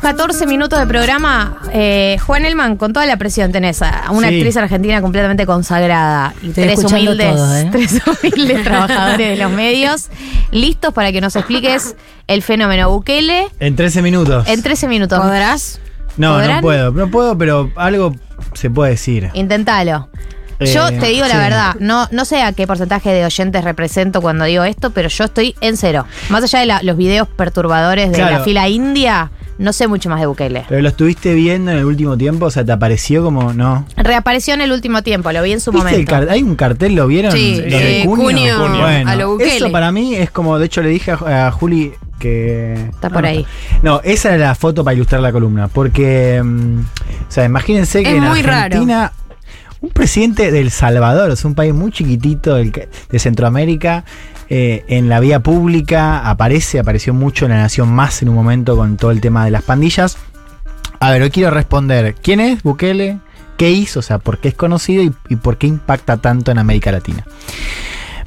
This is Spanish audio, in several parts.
Tenemos 14 minutos de programa. Juan Elman, con toda la presión tenés a una actriz argentina completamente consagrada y tres humildes trabajadores de los medios listos para que nos expliques el fenómeno Bukele. En 13 minutos. En 13 minutos. ¿Podrás? No puedo, pero algo se puede decir. Inténtalo. Yo te digo la verdad, no sé a qué porcentaje de oyentes represento cuando digo esto, pero yo estoy en cero. Más allá de los videos perturbadores de la fila india, no sé mucho más de Bukele. ¿Pero lo estuviste viendo en el último tiempo? O sea, ¿te apareció como no? Reapareció en el último tiempo, lo vi en su momento. ¿Hay un cartel, lo vieron? Sí, de Cunio. Bueno, a lo Bukele. Eso para mí es como, de hecho le dije a Juli que... Está por ahí. No, esa era la foto para ilustrar la columna, porque, o sea, imagínense que es en muy Argentina... Raro. Un presidente de El Salvador, es un país muy chiquitito de Centroamérica, en la vía pública apareció mucho en La Nación Más en un momento con todo el tema de las pandillas. A ver, hoy quiero responder, ¿quién es Bukele? ¿Qué hizo? O sea, ¿por qué es conocido y por qué impacta tanto en América Latina?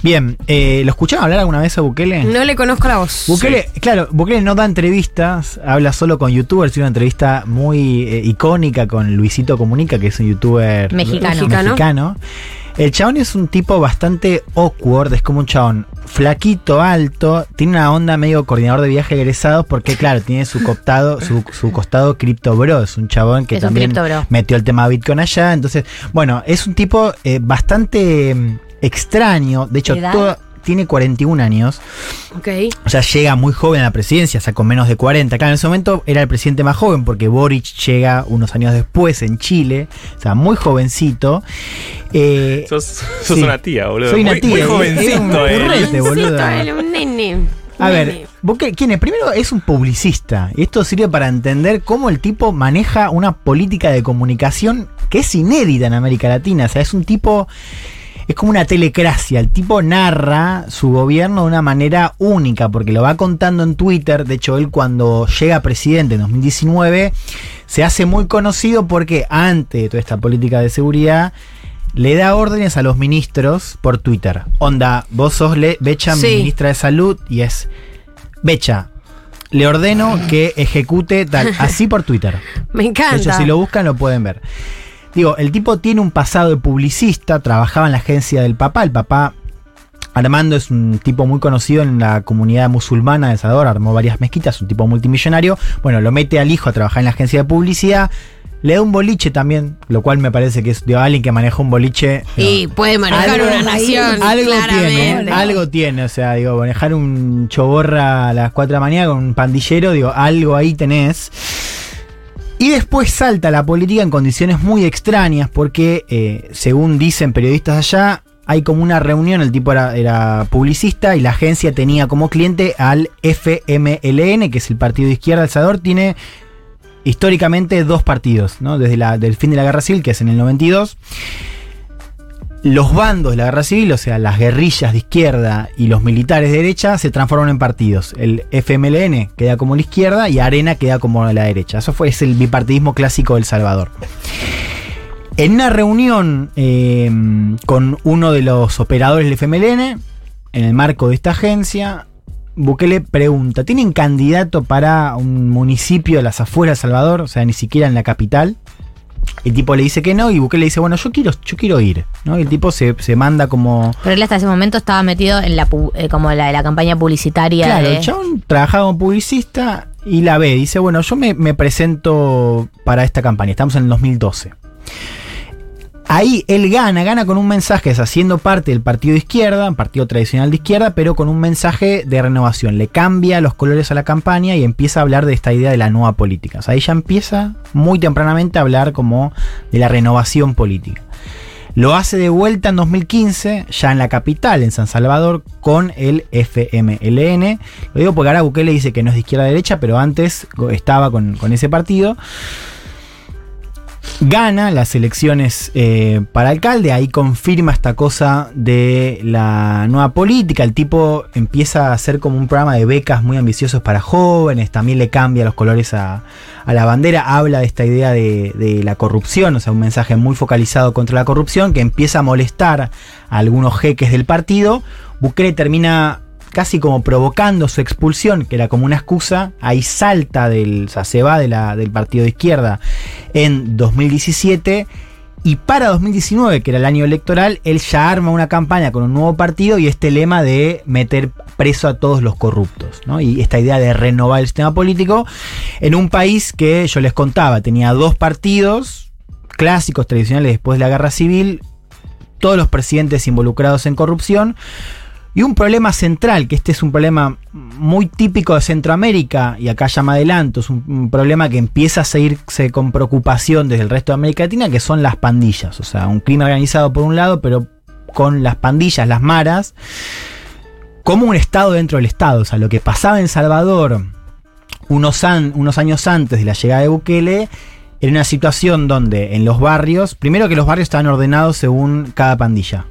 Bien, ¿lo escucharon hablar alguna vez a Bukele? No le conozco la voz. Bukele, claro, Bukele no da entrevistas, habla solo con youtubers. Tiene una entrevista muy icónica con Luisito Comunica, que es un youtuber mexicano. El chabón es un tipo bastante awkward, es como un chabón flaquito, alto, tiene una onda medio coordinador de viajes egresados porque, claro, tiene su costado cripto bro, es un chabón que también metió el tema Bitcoin allá. Entonces, bueno, es un tipo bastante... extraño, de hecho tiene 41 años, okay. O sea, llega muy joven a la presidencia, o sea, con menos de 40, claro, en ese momento era el presidente más joven porque Boric llega unos años después en Chile, o sea, muy jovencito. Sos una tía, boludo. Soy una tía, muy jovencito, un nene. A ver, Bukele, ¿quién es? Primero es un publicista, y esto sirve para entender cómo el tipo maneja una política de comunicación que es inédita en América Latina, o sea, es un tipo... Es como una telecracia, el tipo narra su gobierno de una manera única, porque lo va contando en Twitter. De hecho, él cuando llega presidente en 2019, se hace muy conocido porque antes de toda esta política de seguridad, le da órdenes a los ministros por Twitter. Onda, vos sos Becha, ministra de Salud, y es Becha. Le ordeno que ejecute tal, así por Twitter. Me encanta. De hecho, si lo buscan lo pueden ver. Digo, el tipo tiene un pasado de publicista, trabajaba en la agencia del papá. El papá Armando es un tipo muy conocido en la comunidad musulmana de El Salvador, armó varias mezquitas, un tipo multimillonario. Bueno, lo mete al hijo a trabajar en la agencia de publicidad. Le da un boliche también, lo cual me parece que es de alguien que maneja un boliche. Y digo, puede manejar una nación. Algo tiene, o sea, digo, manejar un choborra a las 4 de la mañana con un pandillero, digo, algo ahí tenés. Y después salta la política en condiciones muy extrañas porque, según dicen periodistas allá, hay como una reunión, el tipo era publicista y la agencia tenía como cliente al FMLN, que es el partido de izquierda de El Salvador. Tiene históricamente dos partidos, ¿no? Desde el fin de la Guerra Civil, que es en el 92. Los bandos de la Guerra Civil, o sea, las guerrillas de izquierda y los militares de derecha, se transforman en partidos. El FMLN queda como la izquierda y Arena queda como la derecha. Eso es el bipartidismo clásico de El Salvador. En una reunión con uno de los operadores del FMLN, en el marco de esta agencia, Bukele pregunta, ¿tienen candidato para un municipio de las afueras de El Salvador? O sea, ni siquiera en la capital. El tipo le dice que no y Bukele le dice, bueno, yo quiero ir, ¿no? Y el tipo se manda como... Pero él hasta ese momento estaba metido en la campaña publicitaria. Claro, el chabón trabajaba como publicista y la ve. Dice, bueno, yo me presento para esta campaña. Estamos en el 2012. Ahí él gana con un mensaje, es haciendo parte del partido de izquierda, un partido tradicional de izquierda, pero con un mensaje de renovación. Le cambia los colores a la campaña y empieza a hablar de esta idea de la nueva política. O sea, ella empieza muy tempranamente a hablar como de la renovación política. Lo hace de vuelta en 2015, ya en la capital, en San Salvador, con el FMLN. Lo digo porque ahora Bukele dice que no es de izquierda a derecha, pero antes estaba con ese partido. Gana las elecciones para alcalde, ahí confirma esta cosa de la nueva política. El tipo empieza a hacer como un programa de becas muy ambiciosos para jóvenes, también le cambia los colores a la bandera, habla de esta idea de la corrupción, o sea, un mensaje muy focalizado contra la corrupción que empieza a molestar a algunos jeques del partido. Bukele termina casi como provocando su expulsión, que era como una excusa, ahí salta o sea, se va del partido de izquierda en 2017, y para 2019, que era el año electoral, él ya arma una campaña con un nuevo partido y este lema de meter preso a todos los corruptos, ¿no? Y esta idea de renovar el sistema político en un país que, yo les contaba, tenía dos partidos clásicos, tradicionales después de la Guerra Civil, todos los presidentes involucrados en corrupción, y un problema central, que este es un problema muy típico de Centroamérica, y acá ya me adelanto, es un problema que empieza a seguirse con preocupación desde el resto de América Latina, que son las pandillas. O sea, un crimen organizado por un lado, pero con las pandillas, las maras, como un Estado dentro del Estado. O sea, lo que pasaba en Salvador unos años antes de la llegada de Bukele, era una situación donde en los barrios, primero que los barrios estaban ordenados según cada pandilla.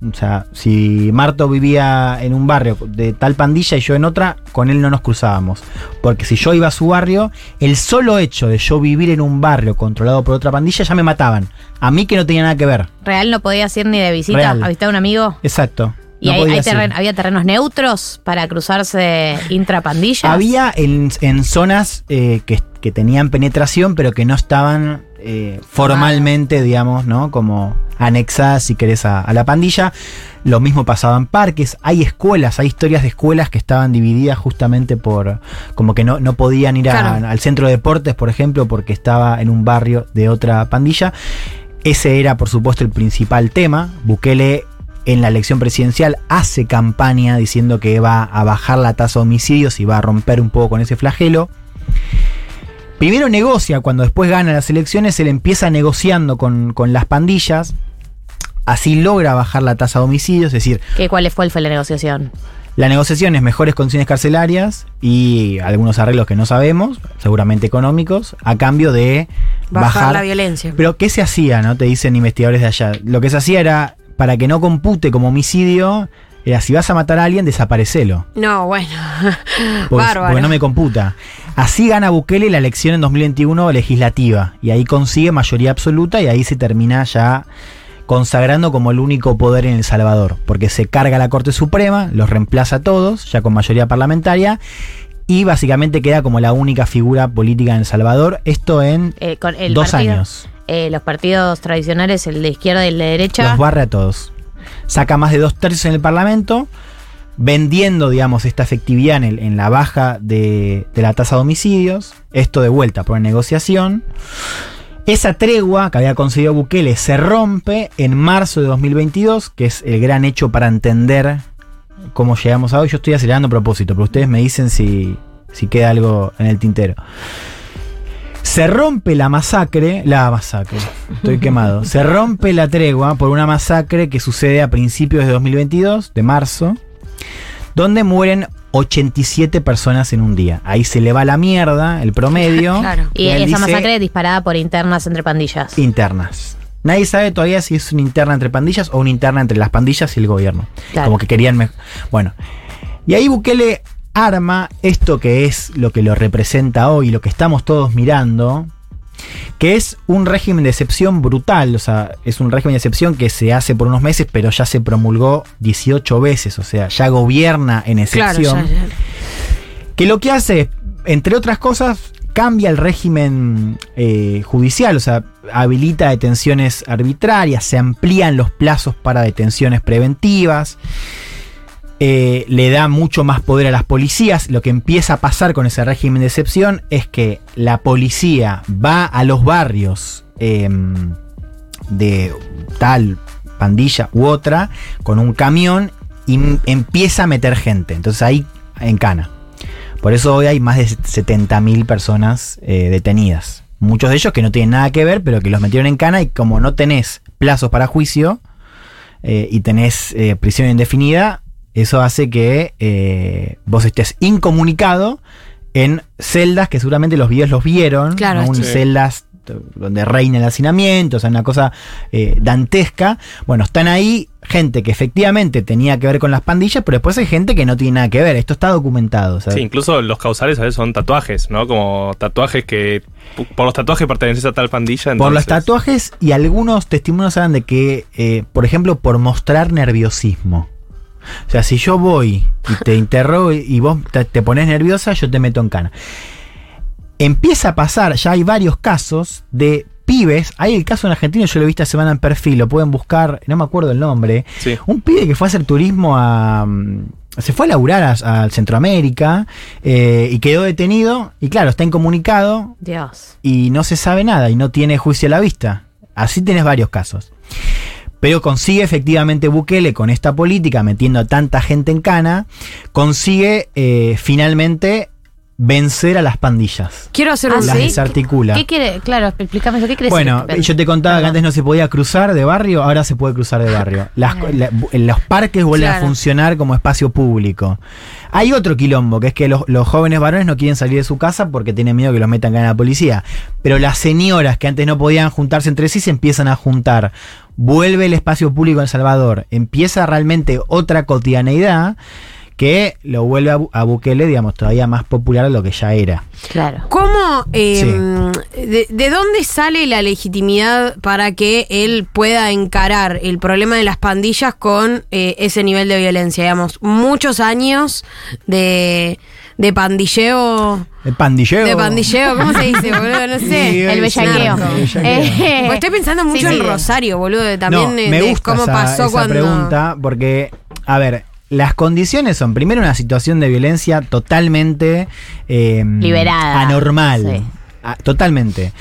O sea, si Marto vivía en un barrio de tal pandilla y yo en otra, con él no nos cruzábamos. Porque si yo iba a su barrio, el solo hecho de yo vivir en un barrio controlado por otra pandilla ya me mataban. A mí que no tenía nada que ver. Real no podías ir ni de visita a visitar a un amigo. Exacto. ¿Y no hay había terrenos neutros para cruzarse intrapandillas? Había en zonas que tenían penetración, pero que no estaban formalmente, digamos, ¿no? Como anexadas, si querés, a la pandilla. Lo mismo pasaba en parques. Hay escuelas, hay historias de escuelas que estaban divididas justamente por, como que no podían ir al centro de deportes, por ejemplo, porque estaba en un barrio de otra pandilla. Ese era, por supuesto, el principal tema. Bukele, en la elección presidencial, hace campaña diciendo que va a bajar la tasa de homicidios y va a romper un poco con ese flagelo. Primero negocia, cuando después gana las elecciones, él empieza negociando con las pandillas. Así logra bajar la tasa de homicidios, es decir... ¿Cuál fue la negociación? La negociación es mejores condiciones carcelarias y algunos arreglos que no sabemos, seguramente económicos, a cambio de bajar la violencia. Pero ¿qué se hacía, no? Te dicen investigadores de allá. Lo que se hacía era, para que no compute como homicidio, era si vas a matar a alguien, desaparecelo. No, bueno. Porque no me computa. Así gana Bukele la elección en 2021 legislativa. Y ahí consigue mayoría absoluta y ahí se termina ya consagrando como el único poder en El Salvador. Porque se carga la Corte Suprema, los reemplaza a todos, ya con mayoría parlamentaria. Y básicamente queda como la única figura política en El Salvador. Esto en 2 años. Los partidos tradicionales, el de izquierda y el de derecha, los barre a todos. Saca más de 2/3 en el Parlamento, vendiendo, digamos, esta efectividad en la baja de la tasa de homicidios. Esto de vuelta por negociación. Esa tregua que había conseguido Bukele se rompe en marzo de 2022, que es el gran hecho para entender cómo llegamos a hoy. Yo estoy acelerando a propósito, pero ustedes me dicen si queda algo en el tintero. Se rompe la masacre, estoy quemado. Se rompe la tregua por una masacre que sucede a principios de 2022, de marzo, donde mueren 87 personas en un día. Ahí se le va la mierda, el promedio. Claro. Y esa masacre es disparada por internas entre pandillas. Internas. Nadie sabe todavía si es una interna entre pandillas o una interna entre las pandillas y el gobierno. Claro. Como que querían... Bueno, y ahí Bukele arma esto que es lo que lo representa hoy, lo que estamos todos mirando, que es un régimen de excepción brutal. O sea, es un régimen de excepción que se hace por unos meses, pero ya se promulgó 18 veces, o sea, ya gobierna en excepción. Claro, ya. Que lo que hace, entre otras cosas, cambia el régimen judicial, o sea, habilita detenciones arbitrarias, se amplían los plazos para detenciones preventivas. Le da mucho más poder a las policías. Lo que empieza a pasar con ese régimen de excepción es que la policía va a los barrios de tal pandilla u otra con un camión y empieza a meter gente. Entonces ahí encana. Por eso hoy hay más de 70.000 personas detenidas. Muchos de ellos que no tienen nada que ver, pero que los metieron en cana, y como no tenés plazos para juicio y tenés prisión indefinida, eso hace que vos estés incomunicado en celdas que seguramente los videos los vieron. Claro, ¿no? Sí. Celdas donde reina el hacinamiento, o sea, una cosa dantesca. Bueno, están ahí gente que efectivamente tenía que ver con las pandillas, pero después hay gente que no tiene nada que ver. Esto está documentado, ¿sabes? Sí, incluso los causales a veces son tatuajes, ¿no? Como tatuajes que... Por los tatuajes perteneces a tal pandilla. Entonces... Por los tatuajes, y algunos testimonios hablan de que, por ejemplo, por mostrar nerviosismo. O sea, si yo voy y te interrogo y vos te pones nerviosa, yo te meto en cana. Empieza a pasar, ya hay varios casos de pibes. Hay el caso en Argentina, yo lo he visto esta semana en Perfil, lo pueden buscar, no me acuerdo el nombre. Sí. Un pibe que fue a hacer turismo a... Se fue a laburar a Centroamérica y quedó detenido. Y claro, está incomunicado. Dios. Y no se sabe nada y no tiene juicio a la vista. Así tenés varios casos. Pero consigue efectivamente Bukele, con esta política, metiendo a tanta gente en cana, consigue finalmente vencer a las pandillas. Quiero hacer un... Las ¿sí? desarticula. ¿Qué quiere? Claro, explícame eso. ¿Qué querés bueno, decir? Yo te contaba que antes no se podía cruzar de barrio, ahora se puede cruzar de barrio. Los parques vuelven a funcionar como espacio público. Hay otro quilombo, que es que los jóvenes varones no quieren salir de su casa porque tienen miedo que los metan en la policía. Pero las señoras que antes no podían juntarse entre sí se empiezan a juntar. Vuelve el espacio público en El Salvador. Empieza realmente otra cotidianeidad que lo vuelve a Bukele, digamos, todavía más popular de lo que ya era. Claro. ¿Cómo, sí. de dónde sale la legitimidad para que él pueda encarar el problema de las pandillas con ese nivel de violencia? Digamos, muchos años de pandilleo... De pandilleo, ¿cómo se dice, boludo? No sé. El bellaqueo. Pues estoy pensando mucho en Rosario, boludo, también cómo pasó esa cuando... pregunta, porque, a ver... Las condiciones son, primero, una situación de violencia totalmente liberada, anormal, totalmente.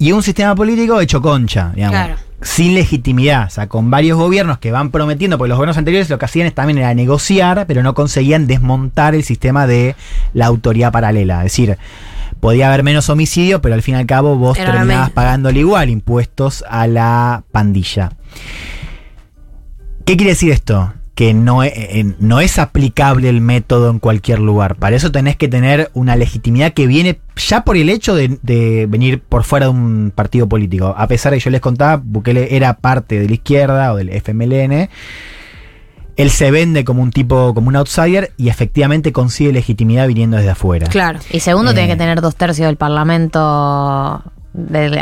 Y un sistema político hecho concha, digamos, sin legitimidad, o sea, con varios gobiernos que van prometiendo, porque los gobiernos anteriores lo que hacían también era negociar, pero no conseguían desmontar el sistema de la autoridad paralela, es decir... Podía haber menos homicidio, pero al fin y al cabo vos terminabas pagándole igual impuestos a la pandilla. ¿Qué quiere decir esto? Que no es aplicable el método en cualquier lugar. Para eso tenés que tener una legitimidad que viene ya por el hecho de venir por fuera de un partido político. A pesar de que yo les contaba, Bukele era parte de la izquierda o del FMLN. Él se vende como un tipo, como un outsider, y efectivamente consigue legitimidad viniendo desde afuera. Claro. Y segundo, tenés que tener 2/3 del parlamento...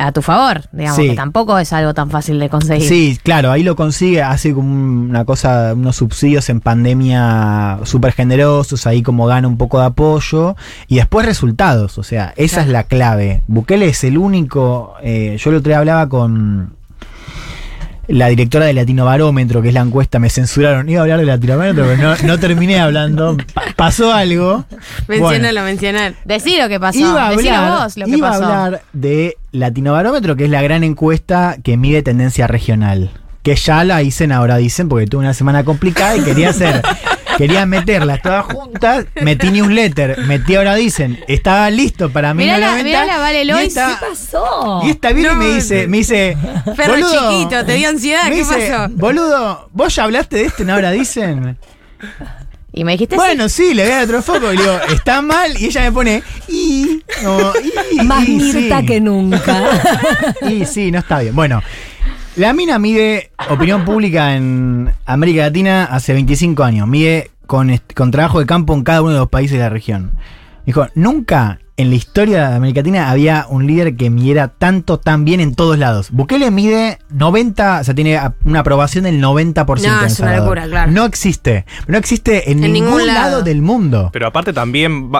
a tu favor, digamos, que tampoco es algo tan fácil de conseguir. Sí, claro, ahí lo consigue, hace como una cosa, unos subsidios en pandemia súper generosos, ahí como gana un poco de apoyo, y después resultados, o sea, esa es la clave. Bukele es el único, yo el otro día hablaba con la directora de Latino Barómetro, que es la encuesta, me censuraron, iba a hablar de Latino Barómetro, pero no terminé hablando, pasó algo. Mencionalo. Decí lo que pasó, Iba a hablar de Latino Barómetro, que es la gran encuesta que mide tendencia regional, que ya la dicen, ahora dicen, porque tuve una semana complicada y quería meterlas todas juntas, metí newsletter, metí ahora dicen, estaba listo para mí. Mirá la Vale Lois, ¿qué pasó? Y esta viene y me dice perro boludo, chiquito, te dio ansiedad, ¿qué dice, pasó? Boludo, vos ya hablaste de esto en ahora dicen. Y me dijiste bueno, sí, le voy a dar otro foco y le digo, está mal, y ella me pone más Mirta que nunca. Y sí, no está bien. Bueno, la mina mide opinión pública en América Latina hace 25 años. Mide con trabajo de campo en cada uno de los países de la región. Dijo, nunca en la historia de América Latina había un líder que midiera tanto, tan bien en todos lados. Bukele mide 90, o sea, tiene una aprobación del 90%. No, es una locura, claro. No existe en ningún lado del mundo. Pero aparte también, yo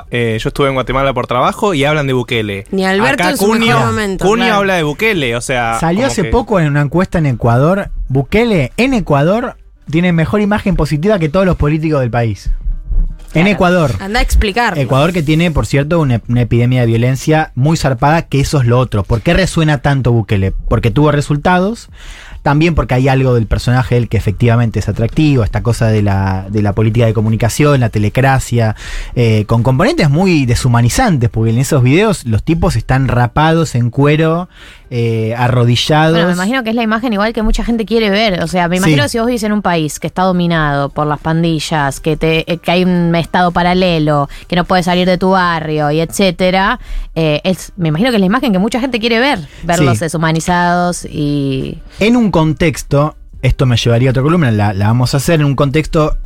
estuve en Guatemala por trabajo y hablan de Bukele. Ni Alberto acá, en su mejor momento. Cunio habla de Bukele, o sea... Salió hace poco en una encuesta en Ecuador, Bukele en Ecuador tiene mejor imagen positiva que todos los políticos del país. En Ecuador. Anda a explicar. Ecuador, que tiene, por cierto, una epidemia de violencia muy zarpada, que eso es lo otro. ¿Por qué resuena tanto Bukele? Porque tuvo resultados, también porque hay algo del personaje él que efectivamente es atractivo, esta cosa de la política de comunicación, la telecracia, con componentes muy deshumanizantes, porque en esos videos los tipos están rapados en cuero, arrodillados. Bueno, me imagino que es la imagen igual que mucha gente quiere ver. O sea, me imagino que si vos vivís en un país que está dominado por las pandillas, que hay un estado paralelo, que no puedes salir de tu barrio y etcétera, me imagino que es la imagen que mucha gente quiere verlos deshumanizados y... En un contexto, esto me llevaría a otra columna, la vamos a hacer, en un contexto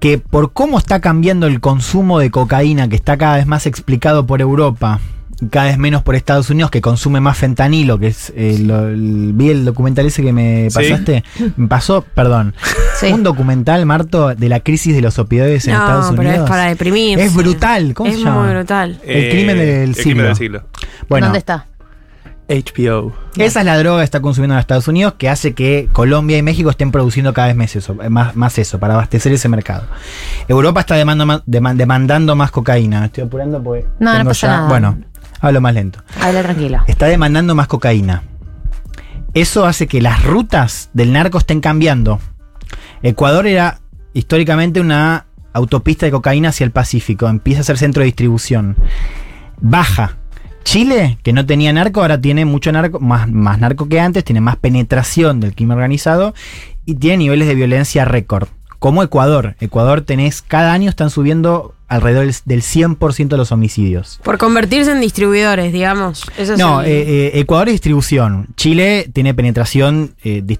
que por cómo está cambiando el consumo de cocaína, que está cada vez más explicado por Europa, cada vez menos por Estados Unidos, que consume más fentanilo, que es vi el documental ese que me pasaste. ¿Sí? Me pasó, perdón, sí, un documental, Marto, de la crisis de los opioides en Estados Unidos. Pero es para deprimir. Es brutal, ¿cómo se llama? Es muy brutal. El crimen del siglo. Bueno, ¿dónde está? HBO. Esa es la droga que está consumiendo en Estados Unidos, que hace que Colombia y México estén produciendo cada vez más eso, para abastecer ese mercado. Europa está demandando más cocaína. Estoy apurando porque... No pasa nada. Bueno, hablo más lento. Habla tranquila. Está demandando más cocaína. Eso hace que las rutas del narco estén cambiando. Ecuador era históricamente una autopista de cocaína hacia el Pacífico. Empieza a ser centro de distribución. Baja. Chile, que no tenía narco, ahora tiene mucho narco, más narco que antes, tiene más penetración del crimen organizado y tiene niveles de violencia récord. Como Ecuador. Ecuador cada año están subiendo alrededor del 100% de los homicidios. Por convertirse en distribuidores, digamos. Eso no, Ecuador es distribución. Chile tiene penetración,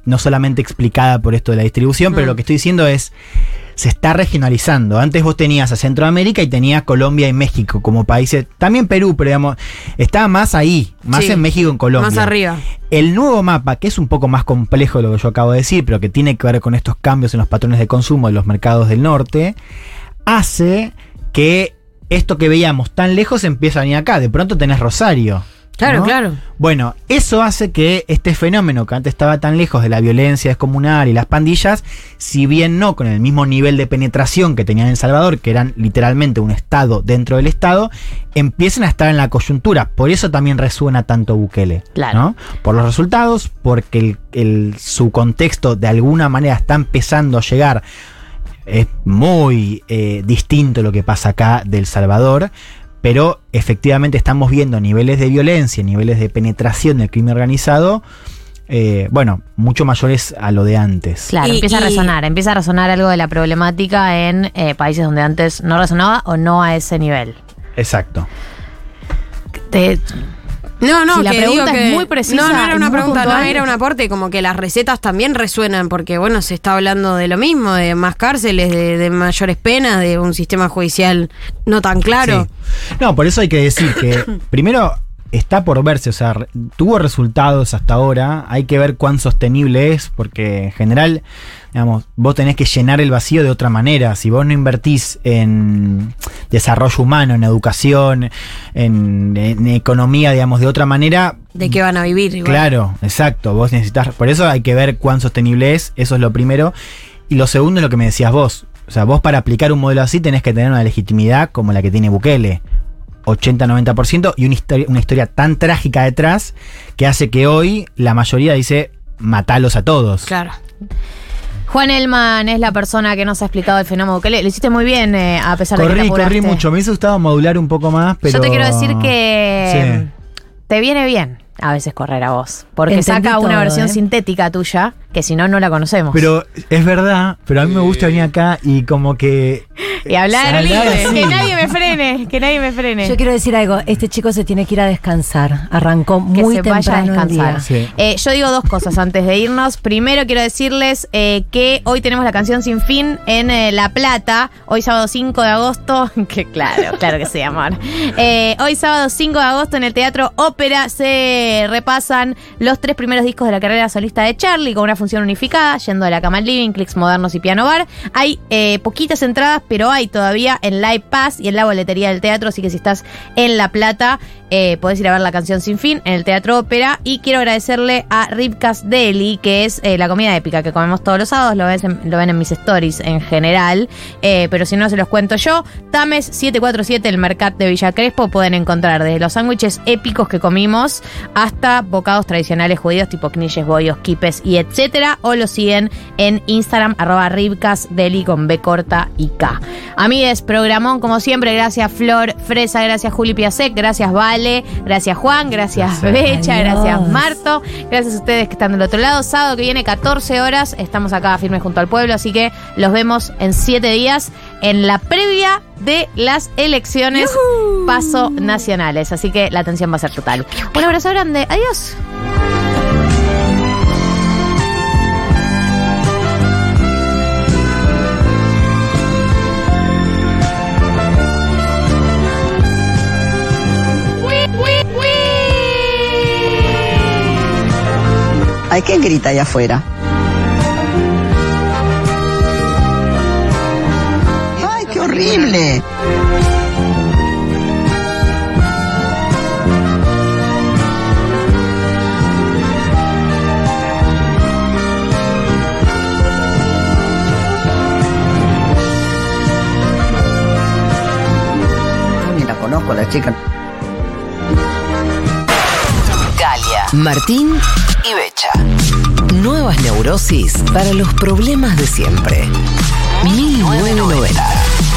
no solamente explicada por esto de la distribución, pero lo que estoy diciendo es... Se está regionalizando. Antes vos tenías a Centroamérica y tenías Colombia y México como países. También Perú, pero digamos, estaba más ahí, más sí, en México, en Colombia. Más arriba. El nuevo mapa, que es un poco más complejo de lo que yo acabo de decir, pero que tiene que ver con estos cambios en los patrones de consumo de los mercados del norte, hace que esto que veíamos tan lejos empiece a venir acá. De pronto tenés Rosario. Claro, ¿no? Claro. Bueno, eso hace que este fenómeno que antes estaba tan lejos de la violencia descomunal y las pandillas, si bien no con el mismo nivel de penetración que tenían en El Salvador, que eran literalmente un estado dentro del estado, empiecen a estar en la coyuntura. Por eso también resuena tanto Bukele. Claro. ¿No? Por los resultados, porque su contexto de alguna manera está empezando a llegar. Es muy distinto lo que pasa acá de El Salvador. Pero efectivamente estamos viendo niveles de violencia, niveles de penetración del crimen organizado, mucho mayores a lo de antes. Claro, empieza a resonar algo de la problemática en países donde antes no resonaba o no a ese nivel. Exacto. No, si la pregunta es muy precisa. No era una pregunta, puntual. No era un aporte, como que las recetas también resuenan, porque bueno, se está hablando de lo mismo, de más cárceles, de mayores penas, de un sistema judicial no tan claro. Sí. No, por eso hay que decir que primero está por verse, o sea, tuvo resultados hasta ahora, hay que ver cuán sostenible es, porque en general, digamos, vos tenés que llenar el vacío de otra manera. Si vos no invertís en desarrollo humano, en educación, en economía, digamos, de otra manera... ¿De qué van a vivir? Igual. Claro, exacto. Vos necesitás... Por eso hay que ver cuán sostenible es, eso es lo primero. Y lo segundo es lo que me decías vos. O sea, vos para aplicar un modelo así tenés que tener una legitimidad como la que tiene Bukele. 80-90% y una historia tan trágica detrás que hace que hoy la mayoría dice matalos a todos. Claro. Juan Elman es la persona que nos ha explicado el fenómeno Bukele. Lo hiciste muy bien, a pesar de que te apuraste. Corrí mucho, me hubiese gustado modular un poco más, pero... Yo te quiero decir que sí, te viene bien a veces correr a vos, porque entendí saca una versión sintética tuya que si no la conocemos. Pero es verdad, pero a mí me gusta venir acá y como que... Y hablar libre, que nadie me frene, Yo quiero decir algo, este chico se tiene que ir a descansar, arrancó muy temprano. Que se vaya a descansar. Sí. Yo digo dos cosas antes de irnos. Primero quiero decirles que hoy tenemos la canción Sin Fin en La Plata, hoy sábado 5 de agosto, que claro que sí, amor. Hoy sábado 5 de agosto en el Teatro Ópera se repasan los 3 primeros discos de la carrera solista de Charlie, con una función unificada, Yendo de la Cama al Living, Clics Modernos y Piano Bar. Hay poquitas entradas, pero hay todavía en Live Pass y en la boletería del teatro, así que si estás en La Plata podés ir a ver la canción Sin Fin en el Teatro Ópera. Y quiero agradecerle a Ribcast Deli, que es la comida épica que comemos todos los sábados, lo ven en mis stories en general, pero si no se los cuento yo. Tames 747, el Mercat de Villa Crespo, pueden encontrar desde los sándwiches épicos que comimos hasta bocados tradicionales judíos tipo knishes, bollos, quipes y etcétera, o lo siguen en Instagram @Ribcast Deli con B corta y K. Amigues, programón como siempre. Gracias Flor Fresa, gracias Juli Piasek, gracias Vale, gracias Juan, gracias Becha, gracias Marto, gracias a ustedes que están del otro lado. Sábado que viene 14 horas, estamos acá firmes junto al pueblo, así que los vemos en 7 días en la previa de las elecciones paso nacionales, así que la atención va a ser total. Un abrazo grande, adiós. We ¿Quién grita allá afuera? ¡Ay, qué horrible! Con la chica Galia, Martín y Becha. Nuevas neurosis para los problemas de siempre. 1990.